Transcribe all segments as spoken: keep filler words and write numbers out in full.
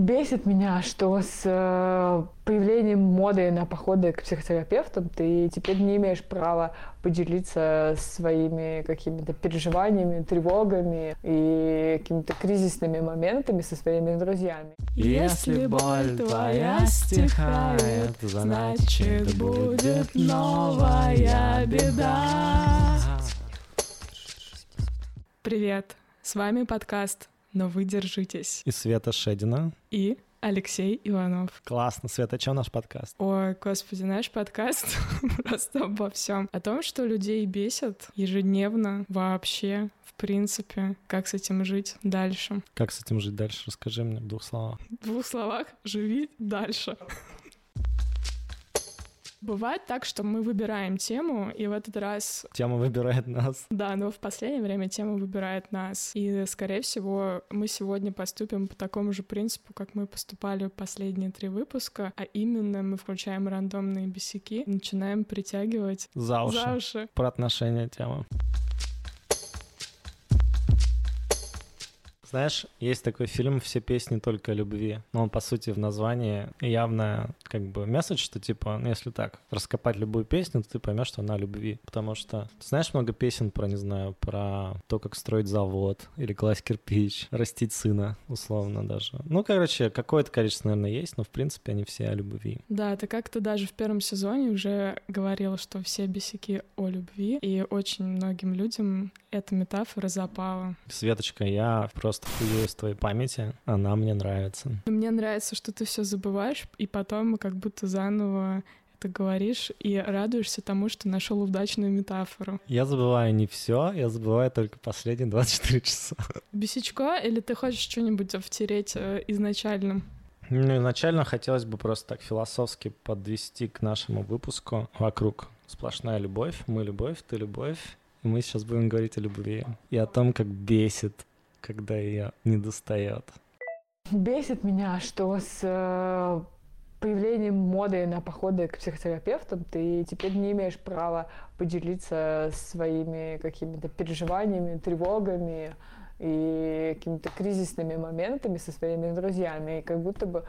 бесит меня, что с появлением моды на походы к психотерапевтам ты теперь не имеешь права поделиться своими какими-то переживаниями, тревогами и какими-то кризисными моментами со своими друзьями. Если боль твоя стихает, значит будет новая беда. Привет, с вами подкаст «Но вы держитесь». И Света Шедина. И Алексей Иванов. Классно, Света, чё наш подкаст? Ой, господи, наш подкаст просто обо всем. О том, что людей бесит ежедневно, вообще, в принципе, как с этим жить дальше. Как с этим жить дальше? Расскажи мне в двух словах. В двух словах «живи дальше». Бывает так, что мы выбираем тему, и в этот раз... Тема выбирает нас. Да, но в последнее время тема выбирает нас. И, скорее всего, мы сегодня поступим по такому же принципу, как мы поступали в последние три выпуска, а именно мы включаем рандомные бесяки и начинаем притягивать за уши, за уши. Про отношения темы. Знаешь, есть такой фильм «Все песни только о любви», но он, по сути, в названии явно как бы месседж, что типа, ну, если так, раскопать любую песню, то ты поймешь, что она о любви, потому что, ты знаешь, много песен про, не знаю, про то, как строить завод или класть кирпич, растить сына, условно даже. Ну, короче, какое-то количество, наверное, есть, но, в принципе, они все о любви. Да, ты как-то даже в первом сезоне уже говорила, что все бесяки о любви, и очень многим людям эта метафора запала. Светочка, я просто хуею с твоей памяти, она мне нравится. Мне нравится, что ты все забываешь, и потом как будто заново это говоришь и радуешься тому, что нашел удачную метафору. Я забываю не все, я забываю только последние двадцать четыре часа. Бесячко, или ты хочешь что-нибудь втереть э, изначально? Ну, изначально хотелось бы просто так философски подвести к нашему выпуску. Вокруг сплошная любовь, мы любовь, ты любовь, и мы сейчас будем говорить о любви и о том, как бесит, когда ее не достает. Бесит меня, что с появлением моды на походы к психотерапевтам ты теперь не имеешь права поделиться своими какими-то переживаниями, тревогами и какими-то кризисными моментами со своими друзьями. И как будто бы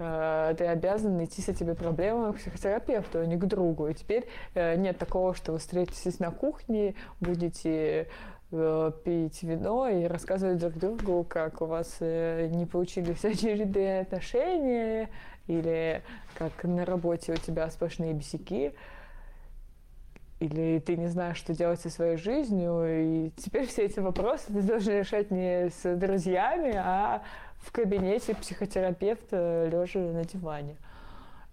э, ты обязан идти с этими проблемами к психотерапевту, а не к другу. И теперь э, нет такого, что вы встретитесь на кухне, будете... пить вино и рассказывать друг другу, как у вас не получились очередные отношения, или как на работе у тебя сплошные бесяки, или ты не знаешь, что делать со своей жизнью, и теперь все эти вопросы ты должен решать не с друзьями, а в кабинете психотерапевта, лежа на диване,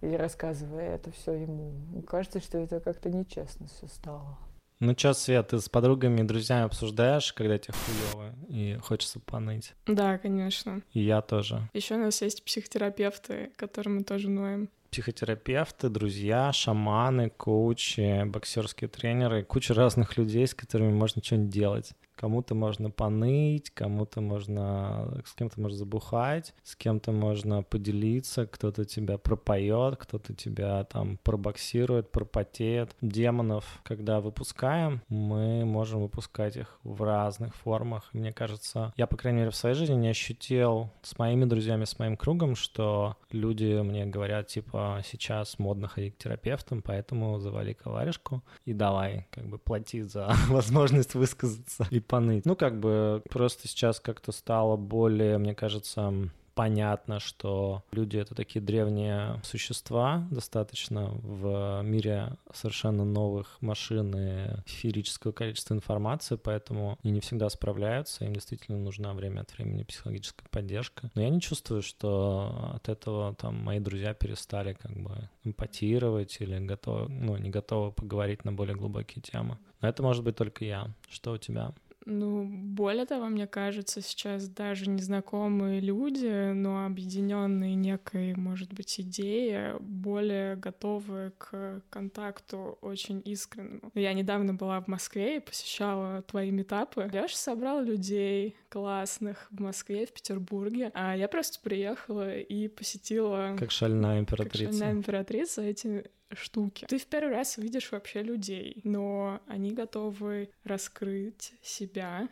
и рассказывая это все ему. Кажется, что это как-то нечестно все стало. Ну чё, Свет, ты с подругами и друзьями обсуждаешь, когда тебе хуёво и хочется поныть? Да, конечно. И я тоже. Еще у нас есть психотерапевты, которым мы тоже ноем. Психотерапевты, друзья, шаманы, коучи, боксерские тренеры, куча разных людей, с которыми можно что-нибудь делать. Кому-то можно поныть, кому-то можно, с кем-то можно забухать, с кем-то можно поделиться, кто-то тебя пропоет, кто-то тебя там пробоксирует, пропотеет. Демонов, когда выпускаем, мы можем выпускать их в разных формах. Мне кажется, я, по крайней мере, в своей жизни не ощутил с моими друзьями, с моим кругом, что люди мне говорят, типа, сейчас модно ходить к терапевтам, поэтому завали коваришку и давай, как бы, плати за возможность высказаться и поныть. Ну, как бы, просто сейчас как-то стало более, мне кажется, понятно, что люди — это такие древние существа достаточно в мире совершенно новых машин и феерического количества информации, поэтому они не всегда справляются, им действительно нужна время от времени психологическая поддержка. Но я не чувствую, что от этого там мои друзья перестали как бы эмпатировать или готовы, ну, не готовы поговорить на более глубокие темы. Но это может быть только я. Что у тебя? Ну, более того, мне кажется, сейчас даже незнакомые люди, но объединенные некой, может быть, идеей, более готовы к контакту очень искреннему. Я недавно была в Москве и посещала твои митапы. Лёша собрал людей классных в Москве, в Петербурге, а я просто приехала и посетила... Как шальная императрица. Как шальная императрица эти... штуки. Ты в первый раз видишь вообще людей, но они готовы раскрыть себя,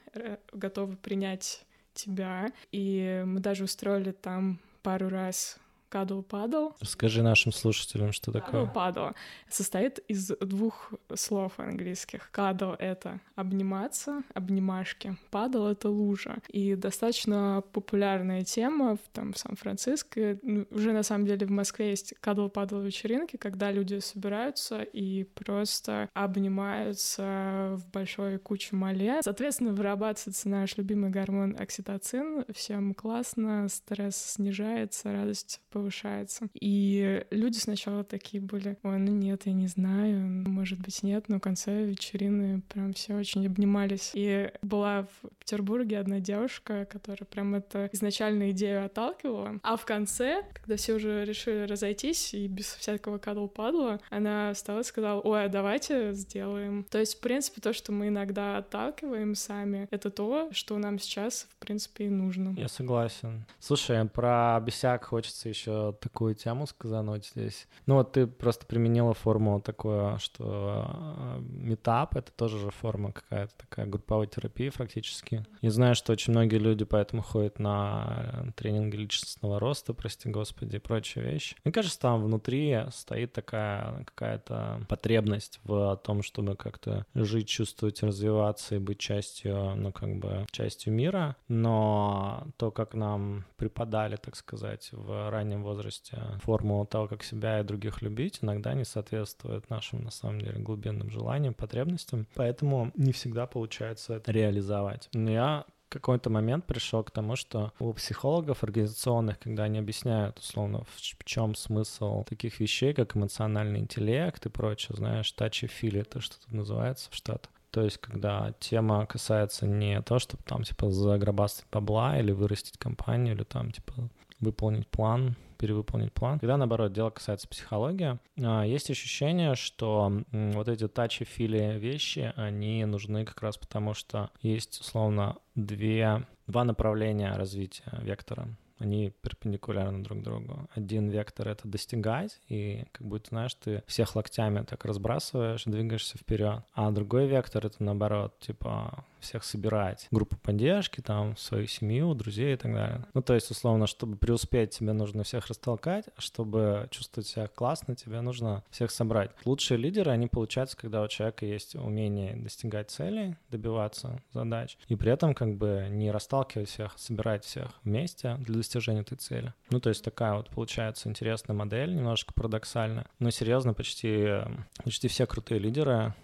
готовы принять тебя, и мы даже устроили там пару раз «кадл-падл». Расскажи нашим слушателям, что такое. «Кадл-падл» состоит из двух слов английских. «Кадл» — это обниматься, обнимашки. «Падл» — это лужа. И достаточно популярная тема там, в Сан-Франциско. Уже, на самом деле, в Москве есть «кадл-падл» вечеринки, когда люди собираются и просто обнимаются в большой куче мале. Соответственно, вырабатывается наш любимый гормон окситоцин. Всем классно, стресс снижается, радость повышается. повышается. И люди сначала такие были: ой, ну нет, я не знаю, может быть, нет, но в конце вечерины прям все очень обнимались. И была в Петербурге одна девушка, которая прям это изначально идею отталкивала, а в конце, когда все уже решили разойтись и без всякого кадл-падла, она встала и сказала: ой, а давайте сделаем. То есть, в принципе, то, что мы иногда отталкиваем сами, это то, что нам сейчас, в принципе, и нужно. Я согласен. Слушай, про бесяк хочется еще такую тему сказануть здесь. Ну вот ты просто применила форму такую, что метап — это тоже же форма какая-то такая групповой терапии фактически. Я знаю, что очень многие люди поэтому ходят на тренинги личностного роста, прости господи, и прочие вещи. Мне кажется, там внутри стоит такая какая-то потребность в том, чтобы как-то жить, чувствовать, развиваться и быть частью, ну как бы частью мира. Но то, как нам преподали, так сказать, в раннем возрасте формулу того, как себя и других любить, иногда не соответствует нашим, на самом деле, глубинным желаниям, потребностям, поэтому не всегда получается это реализовать. Но я в какой-то момент пришел к тому, что у психологов организационных, когда они объясняют, условно, в чем смысл таких вещей, как эмоциональный интеллект и прочее, знаешь, touchy-feely, это что-то называется в Штатах. То есть, когда тема касается не то, чтобы там, типа, заграбастать бабла или вырастить компанию, или там, типа, выполнить план, перевыполнить план. Когда, наоборот, дело касается психологии, есть ощущение, что вот эти touchy-feely вещи, они нужны как раз потому, что есть, условно, две, два направления развития вектора. Они перпендикулярны друг другу. Один вектор — это достигать, и как будто, знаешь, ты всех локтями так разбрасываешь, двигаешься вперед. А другой вектор — это, наоборот, типа всех собирать. Группу поддержки, там, свою семью, друзей и так далее. Ну, то есть, условно, чтобы преуспеть, тебе нужно всех растолкать, а чтобы чувствовать себя классно, тебе нужно всех собрать. Лучшие лидеры, они получаются, когда у человека есть умение достигать целей, добиваться задач, и при этом как бы не расталкивать всех, а собирать всех вместе для достижения этой цели. Ну, то есть такая вот получается интересная модель, немножко парадоксальная, но серьезно, почти, почти все крутые лидеры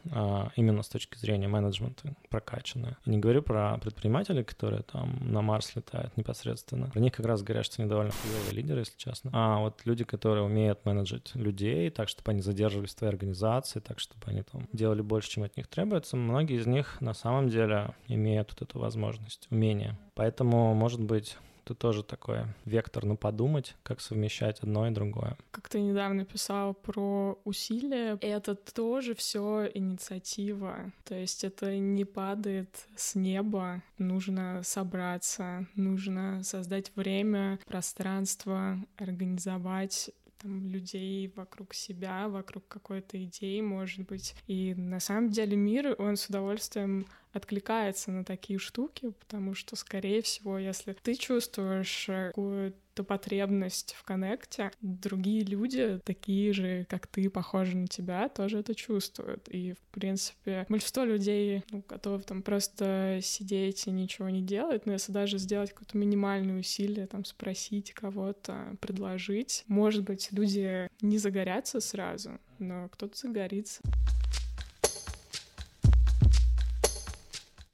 именно с точки зрения менеджмента прокачаны. Я не говорю про предпринимателей, которые там на Марс летают непосредственно. Про них как раз говорят, что они довольно хуёвые лидеры, если честно. А вот люди, которые умеют менеджить людей так, чтобы они задерживались в твоей организации, так, чтобы они там делали больше, чем от них требуется, многие из них на самом деле имеют вот эту возможность, умение. Поэтому, может быть, это тоже такой вектор, ну, подумать, как совмещать одно и другое. Как ты недавно писал про усилия, это тоже все инициатива. То есть это не падает с неба. Нужно собраться, нужно создать время, пространство, организовать там, людей вокруг себя, вокруг какой-то идеи, может быть. И на самом деле мир, он с удовольствием откликается на такие штуки, потому что, скорее всего, если ты чувствуешь какую-то потребность в коннекте, другие люди, такие же, как ты, похожи на тебя, тоже это чувствуют. И, в принципе, большинство людей, ну, готовы там просто сидеть и ничего не делать, но если даже сделать какое-то минимальное усилие, там, спросить кого-то, предложить, может быть, люди не загорятся сразу, но кто-то загорится.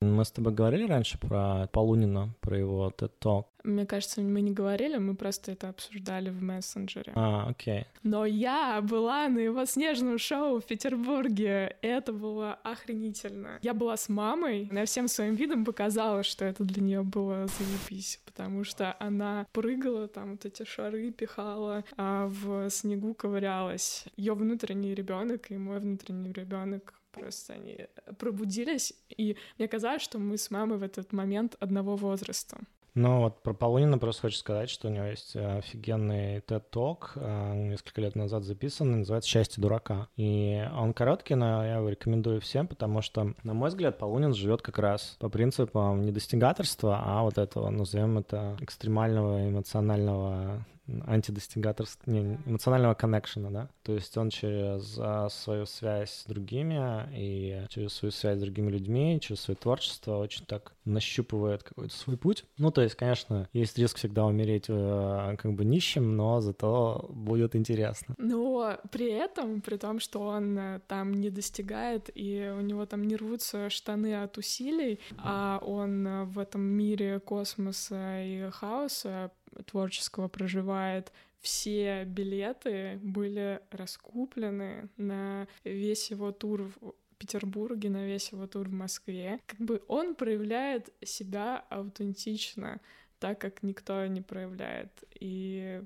Мы с тобой говорили раньше про Полунина, про его тед-talk? Мне кажется, мы не говорили, мы просто это обсуждали в мессенджере. А, окей. Но я была на его снежном шоу в Петербурге. Это было охренительно. Я была с мамой, она всем своим видом показала, что это для нее было заебись, потому что она прыгала, там вот эти шары пихала, а в снегу ковырялась. Ее внутренний ребенок и мой внутренний ребенок. Просто они пробудились, и мне казалось, что мы с мамой в этот момент одного возраста. Но вот про Полунина просто хочу сказать, что у него есть офигенный тед-talk, несколько лет назад записанный, называется «Счастье дурака». И он короткий, но я его рекомендую всем, потому что, на мой взгляд, Полунин живет как раз по принципам не достигаторства, а вот этого, назовем это, экстремального эмоционального... антидостигаторского, не, эмоционального коннекшена, да, то есть он через а, свою связь с другими и через свою связь с другими людьми, через свое творчество очень так нащупывает какой-то свой путь. Ну, то есть, конечно, есть риск всегда умереть э, как бы нищим, но зато будет интересно. Но при этом, при том, что он там не достигает и у него там не рвутся штаны от усилий, mm-hmm. а он в этом мире космоса и хаоса творческого проживает, все билеты были раскуплены на весь его тур в Петербурге, на весь его тур в Москве. Как бы он проявляет себя аутентично, так как никто не проявляет. И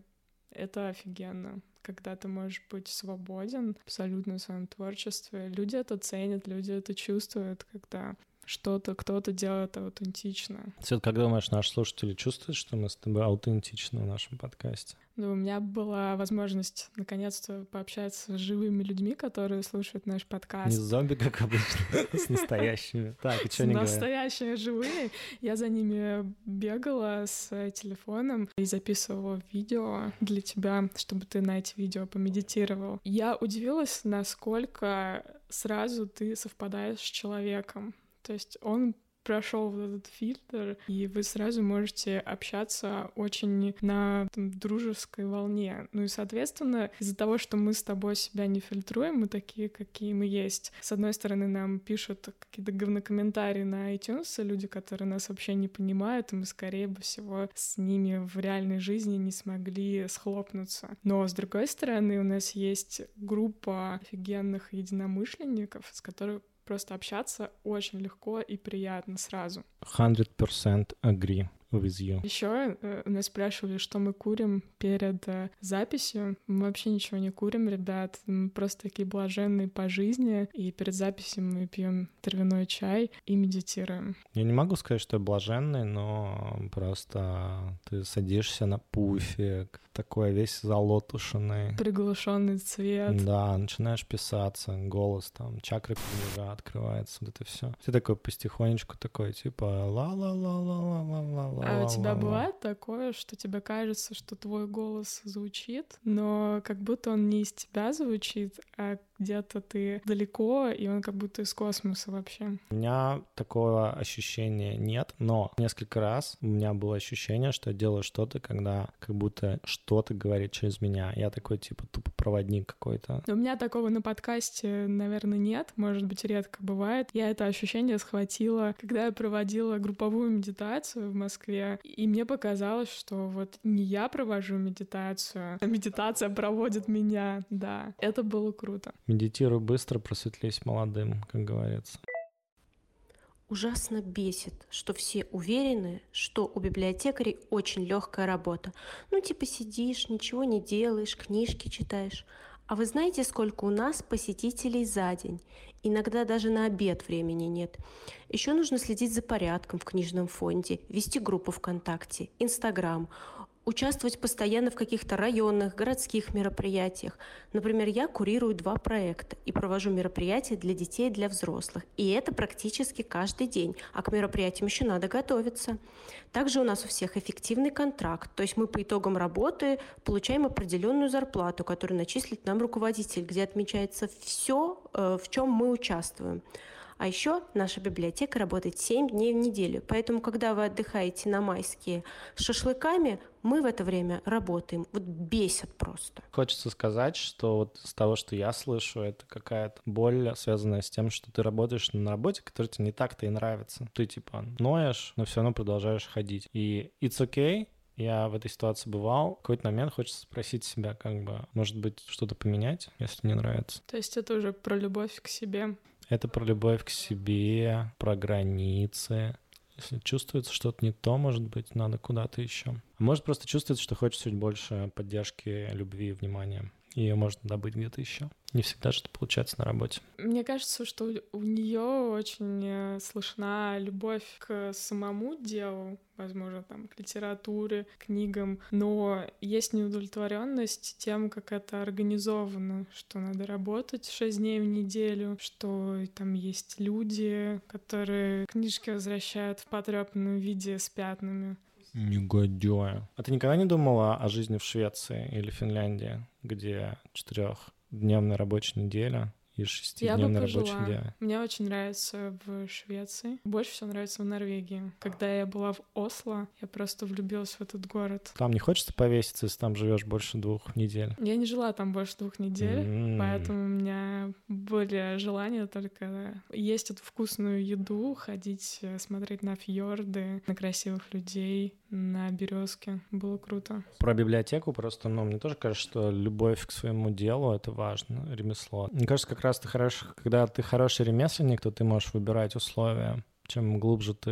это офигенно, когда ты можешь быть свободен абсолютно в своем творчестве. Люди это ценят, люди это чувствуют, когда... что-то кто-то делает аутентично. Свет, как думаешь, наши слушатели чувствуют, что мы с тобой аутентичны в нашем подкасте? Ну, у меня была возможность наконец-то пообщаться с живыми людьми, которые слушают наш подкаст. Не с зомби, как обычно, с настоящими. Так, и что они говорят? С настоящими живыми. Я за ними бегала с телефоном и записывала видео для тебя, чтобы ты на эти видео помедитировал. Я удивилась, насколько сразу ты совпадаешь с человеком. То есть он прошел вот этот фильтр, и вы сразу можете общаться очень на там, дружеской волне. Ну и, соответственно, из-за того, что мы с тобой себя не фильтруем, мы такие, какие мы есть. С одной стороны, нам пишут какие-то говнокомментарии на iTunes, люди, которые нас вообще не понимают, и мы, скорее бы всего, с ними в реальной жизни не смогли схлопнуться. Но, с другой стороны, у нас есть группа офигенных единомышленников, с которыми просто общаться очень легко и приятно сразу. one hundred percent agree with you. Еще э, нас спрашивали, что мы курим перед э, записью. Мы вообще ничего не курим, ребят. Мы просто такие блаженные по жизни. И перед записью мы пьем травяной чай и медитируем. Я не могу сказать, что я блаженный, но просто ты садишься на пуфик, такой весь залотушенный. Приглушенный цвет. Да, начинаешь писаться, голос там, чакры плеча открывается, вот это все. Ты такой потихонечку такой, типа ла-ла-ла-ла-ла-ла-ла-ла. А у тебя бывает такое, что тебе кажется, что твой голос звучит, но как будто он не из тебя звучит, а где-то ты далеко, и он как будто из космоса вообще? У меня такого ощущения нет, но несколько раз у меня было ощущение, что я делаю что-то, когда как будто что-то говорит через меня. Я такой, типа, тупо проводник какой-то. У меня такого на подкасте, наверное, нет, может быть, редко бывает. Я это ощущение схватила, когда я проводила групповую медитацию в Москве, и мне показалось, что вот не я провожу медитацию, а медитация проводит меня, да. Это было круто. Медитируй быстро, просветлись молодым, как говорится. Ужасно бесит, что все уверены, что у библиотекарей очень легкая работа. Ну, типа сидишь, ничего не делаешь, книжки читаешь. А вы знаете, сколько у нас посетителей за день? Иногда даже на обед времени нет. Еще нужно следить за порядком в книжном фонде, вести группу ВКонтакте, Инстаграм, участвовать постоянно в каких-то районных, городских мероприятиях. Например, я курирую два проекта и провожу мероприятия для детей и для взрослых. И это практически каждый день, а к мероприятиям еще надо готовиться. Также у нас у всех эффективный контракт, то есть мы по итогам работы получаем определенную зарплату, которую начислит нам руководитель, где отмечается все, в чем мы участвуем. А еще наша библиотека работает семь дней в неделю, поэтому, когда вы отдыхаете на майские с шашлыками, мы в это время работаем. Вот бесит просто. Хочется сказать, что вот с того, что я слышу, это какая-то боль, связанная с тем, что ты работаешь на работе, которая тебе не так-то и нравится. Ты типа ноешь, но все равно продолжаешь ходить. И it's okay. Я в этой ситуации бывал. В какой-то момент хочется спросить себя, как бы, может быть, что-то поменять, если не нравится. То есть это уже про любовь к себе. Это про любовь к себе, про границы. Если чувствуется что-то не то, может быть, надо куда-то еще. А может, просто чувствуется, что хочется чуть больше поддержки, любви и внимания. ее можно добыть где-то еще. Не всегда что-то получается на работе. Мне кажется, что у нее очень слышна любовь к самому делу, возможно, там, к литературе, книгам, но есть неудовлетворенность тем, как это организовано, что надо работать шесть дней в неделю, что там есть люди, которые книжки возвращают в потрепанном виде с пятнами. Негодяя. А ты никогда не думала о жизни в Швеции или Финляндии, где четырехдневная рабочая неделя и шестидневная рабочая неделя? Мне очень нравится в Швеции. Больше всего нравится в Норвегии. Когда я была в Осло, я просто влюбилась в этот город. Там не хочется повеситься, если там живешь больше двух недель? Я не жила там больше двух недель, mm. поэтому у меня были желания только есть эту вкусную еду, ходить, смотреть на фьорды, на красивых людей, на березке. Было круто. Про библиотеку просто, ну, мне тоже кажется, что любовь к своему делу — это важно, ремесло. Мне кажется, как раз ты хорош, когда ты хороший ремесленник, то ты можешь выбирать условия. Чем глубже ты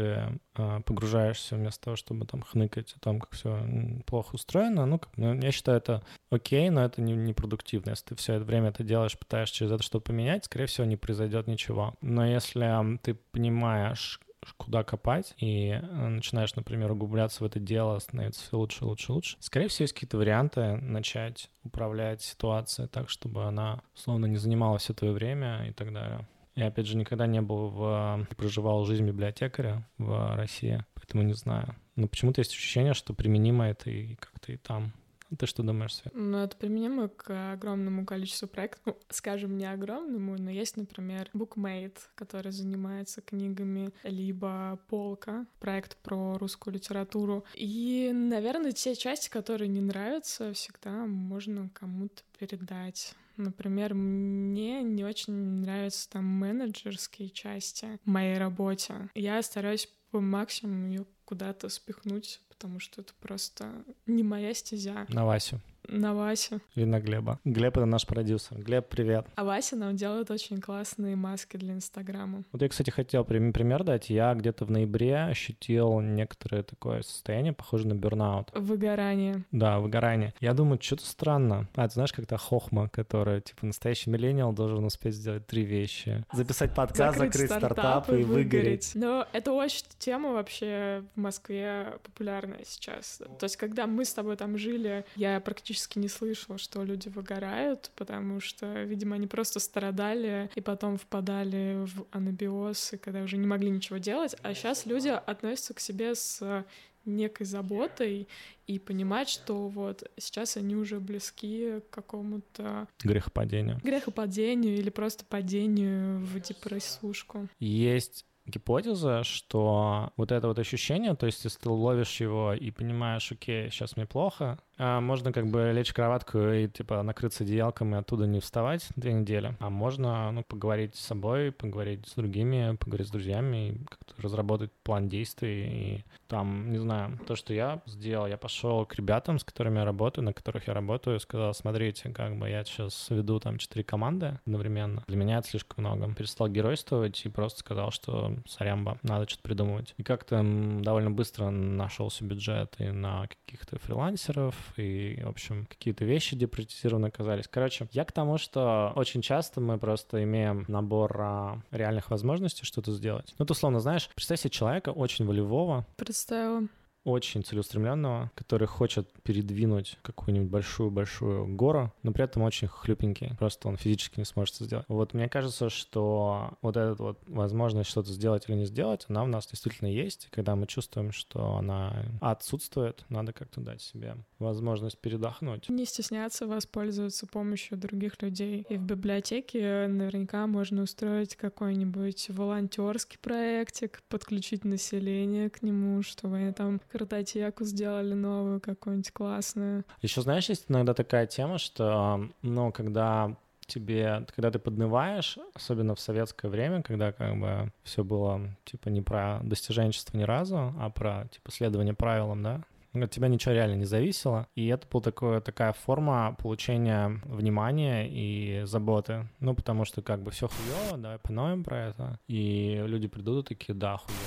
э, погружаешься, вместо того, чтобы там хныкать о том, как все плохо устроено, ну, как, ну, я считаю, это окей, но это не, не продуктивно. Если ты все это время это делаешь, пытаешься через это что-то поменять, скорее всего, не произойдет ничего. Но если ты понимаешь, куда копать, и начинаешь, например, углубляться в это дело, становится все лучше, лучше, лучше. Скорее всего, есть какие-то варианты начать управлять ситуацией так, чтобы она, условно, не занималась все твое время и так далее. Я, опять же, никогда не был в... проживал жизнь библиотекаря в России, поэтому не знаю. Но почему-то есть ощущение, что применимо это и как-то и там. Ты что думаешь, Свет? Ну, это применимо к огромному количеству проектов. Ну, скажем, не огромному, но есть, например, BookMate, который занимается книгами, либо Полка, проект про русскую литературу. И, наверное, те части, которые не нравятся, всегда можно кому-то передать. Например, мне не очень нравятся там менеджерские части в моей работе. Я стараюсь по максимуму ее куда-то спихнуть, потому что это просто не моя стезя. На Васю. На Васю. Или на Глеба. Глеб — это наш продюсер. Глеб, привет. А Вася нам делает очень классные маски для Инстаграма. Вот я, кстати, хотел пример дать. Я где-то в ноябре ощутил некоторое такое состояние, похоже на бернаут. Выгорание. Да, выгорание. Я думаю, что-то странно. А, ты знаешь, как-то хохма, которая, типа, настоящий миллениал должен успеть сделать три вещи. Записать подкаст, закрыть, закрыть стартап, стартап и выгореть. выгореть. Но это очень тема вообще в Москве популярная сейчас. То есть, когда мы с тобой там жили, я практически не слышала, что люди выгорают, потому что, видимо, они просто страдали и потом впадали в анабиоз, и когда уже не могли ничего делать. А сейчас люди относятся к себе с некой заботой и понимать, что вот сейчас они уже близки к какому-то... Грехопадению. Грехопадению или просто падению в депрессушку. Есть... гипотеза, что вот это вот ощущение, то есть если ты ловишь его и понимаешь, окей, сейчас мне плохо, можно как бы лечь в кроватку и типа накрыться одеялком и оттуда не вставать две недели, а можно, ну, поговорить с собой, поговорить с другими, поговорить с друзьями, как-то разработать план действий и там, не знаю, то, что я сделал, я пошел к ребятам, с которыми я работаю, на которых я работаю, сказал, смотрите, как бы я сейчас веду там четыре команды одновременно, для меня это слишком много, перестал геройствовать и просто сказал, что сорямба, надо что-то придумывать. И как-то довольно быстро нашелся бюджет и на каких-то фрилансеров, и, в общем, какие-то вещи деприоритизированы оказались. Короче, я к тому, что очень часто мы просто имеем набор а, реальных возможностей что-то сделать. Ну, ты условно знаешь, представь себе человека очень волевого. Представила. Очень целеустремленного, который хочет передвинуть какую-нибудь большую-большую гору, но при этом очень хлюпенький. Просто он физически не сможет это сделать. Вот мне кажется, что вот эта вот возможность что-то сделать или не сделать, она у нас действительно есть. Когда мы чувствуем, что она отсутствует, надо как-то дать себе возможность передохнуть. Не стесняться воспользоваться помощью других людей. И в библиотеке наверняка можно устроить какой-нибудь волонтерский проектик, подключить население к нему, чтобы они там картотеку сделали новую, какую-нибудь классную. Еще, знаешь, есть иногда такая тема, что, ну, когда тебе, когда ты поднываешь, особенно в советское время, когда как бы все было, типа, не про достиженчество ни разу, а про, типа, следование правилам, да? От тебя ничего реально не зависело, и это была такое, такая форма получения внимания и заботы. Ну, потому что как бы все хуёво, давай поновим про это, и люди придут и такие, да, хуёво.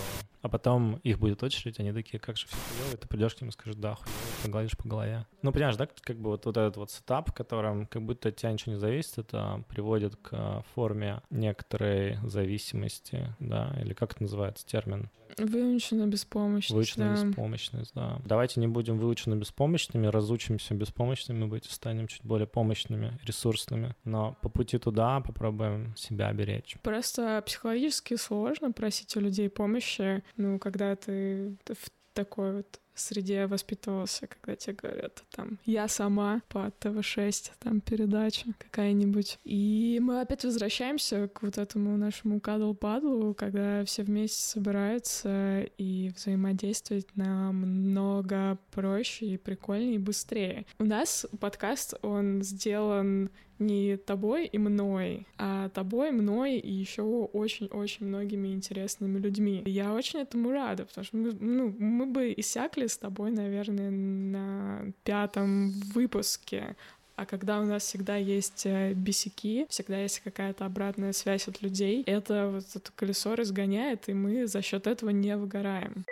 А потом их будет очередь, они такие, как же все хуёво, ты придешь к ним и скажешь, да, хуёво, погладишь по голове. Ну, понимаешь, да, как бы вот, вот этот вот сетап, в котором как будто от тебя ничего не зависит, это приводит к форме некоторой зависимости, да, или как это называется, термин? Выученная беспомощность. Выученная да. беспомощность, да. Давайте не будем выучены беспомощными, разучимся беспомощными быть и станем чуть более помощными, ресурсными. Но по пути туда попробуем себя беречь. Просто психологически сложно просить у людей помощи, ну, когда ты в такой вот среде воспитывался, когда тебе говорят, там, я сама по тэ вэ шесть, там, передача какая-нибудь. И мы опять возвращаемся к вот этому нашему кадл-падлу, когда все вместе собираются и взаимодействовать намного проще и прикольнее и быстрее. У нас подкаст, он сделан не тобой и мной, а тобой, мной и еще очень-очень многими интересными людьми. Я очень этому рада, потому что мы, ну, мы бы иссякли с тобой, наверное, на пятом выпуске. А когда у нас всегда есть бесяки, всегда есть какая-то обратная связь от людей, это вот это колесо разгоняет, и мы за счет этого не выгораем.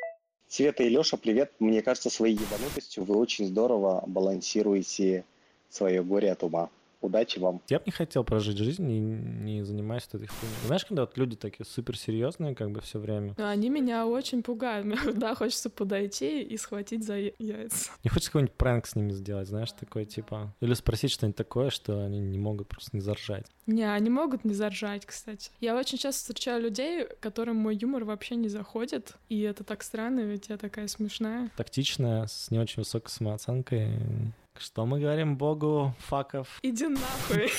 Света и Лёша, привет. Мне кажется, своей ебанутостью вы очень здорово балансируете свое горе от ума. Удачи вам. Я бы не хотел прожить жизнь, не, не занимаясь этой хуйней. Знаешь, когда вот люди такие суперсерьезные, как бы все время. Они меня очень пугают. Мне да, хочется подойти и схватить за яйца. Не хочешь какой-нибудь пранк с ними сделать, знаешь, такой типа. Или спросить что-нибудь такое, что они не могут просто не заржать. Не, они могут не заржать, кстати. Я очень часто встречаю людей, которым мой юмор вообще не заходит. И это так странно, ведь я такая смешная. Тактичная, с не очень высокой самооценкой. Что мы говорим Богу, факов? Иди нахуй.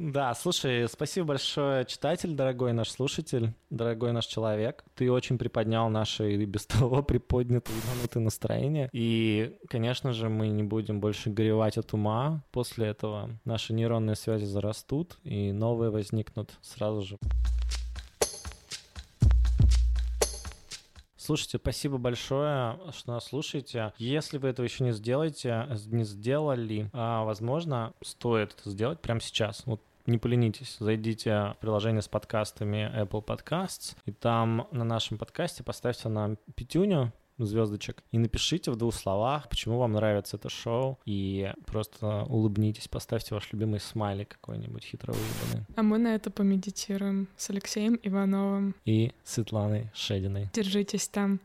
Да, слушай, спасибо большое, читатель, дорогой наш слушатель, дорогой наш человек. Ты очень приподнял наше и без того приподнятое настроение. И, конечно же, мы не будем больше горевать от ума. После этого наши нейронные связи зарастут, и новые возникнут сразу же. Слушайте, спасибо большое, что нас слушаете. Если вы этого еще не сделаете, не сделали, а, возможно, стоит это сделать прямо сейчас. Вот не поленитесь, зайдите в приложение с подкастами Apple Podcasts, и там на нашем подкасте поставьте нам пятюню, звездочек, и напишите в двух словах, почему вам нравится это шоу, и просто улыбнитесь, поставьте ваш любимый смайлик какой-нибудь хитро выебанный. А мы на это помедитируем с Алексеем Ивановым и Светланой Шединой. Держитесь там.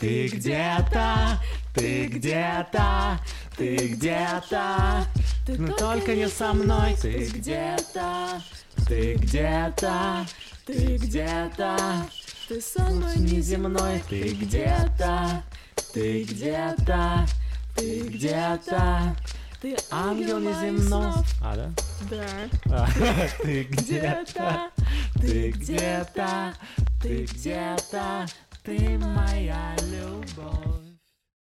Ты где-то, ты где-то, ты где-то, ты но только не со мной. Ты где-то, ты где-то, ты где-то. Ты самый неземной, ты где-то, ты где-то, ты где-то, ты ангел неземной. А, да? Да. Ты где-то, ты где-то, ты где-то, ты моя любовь.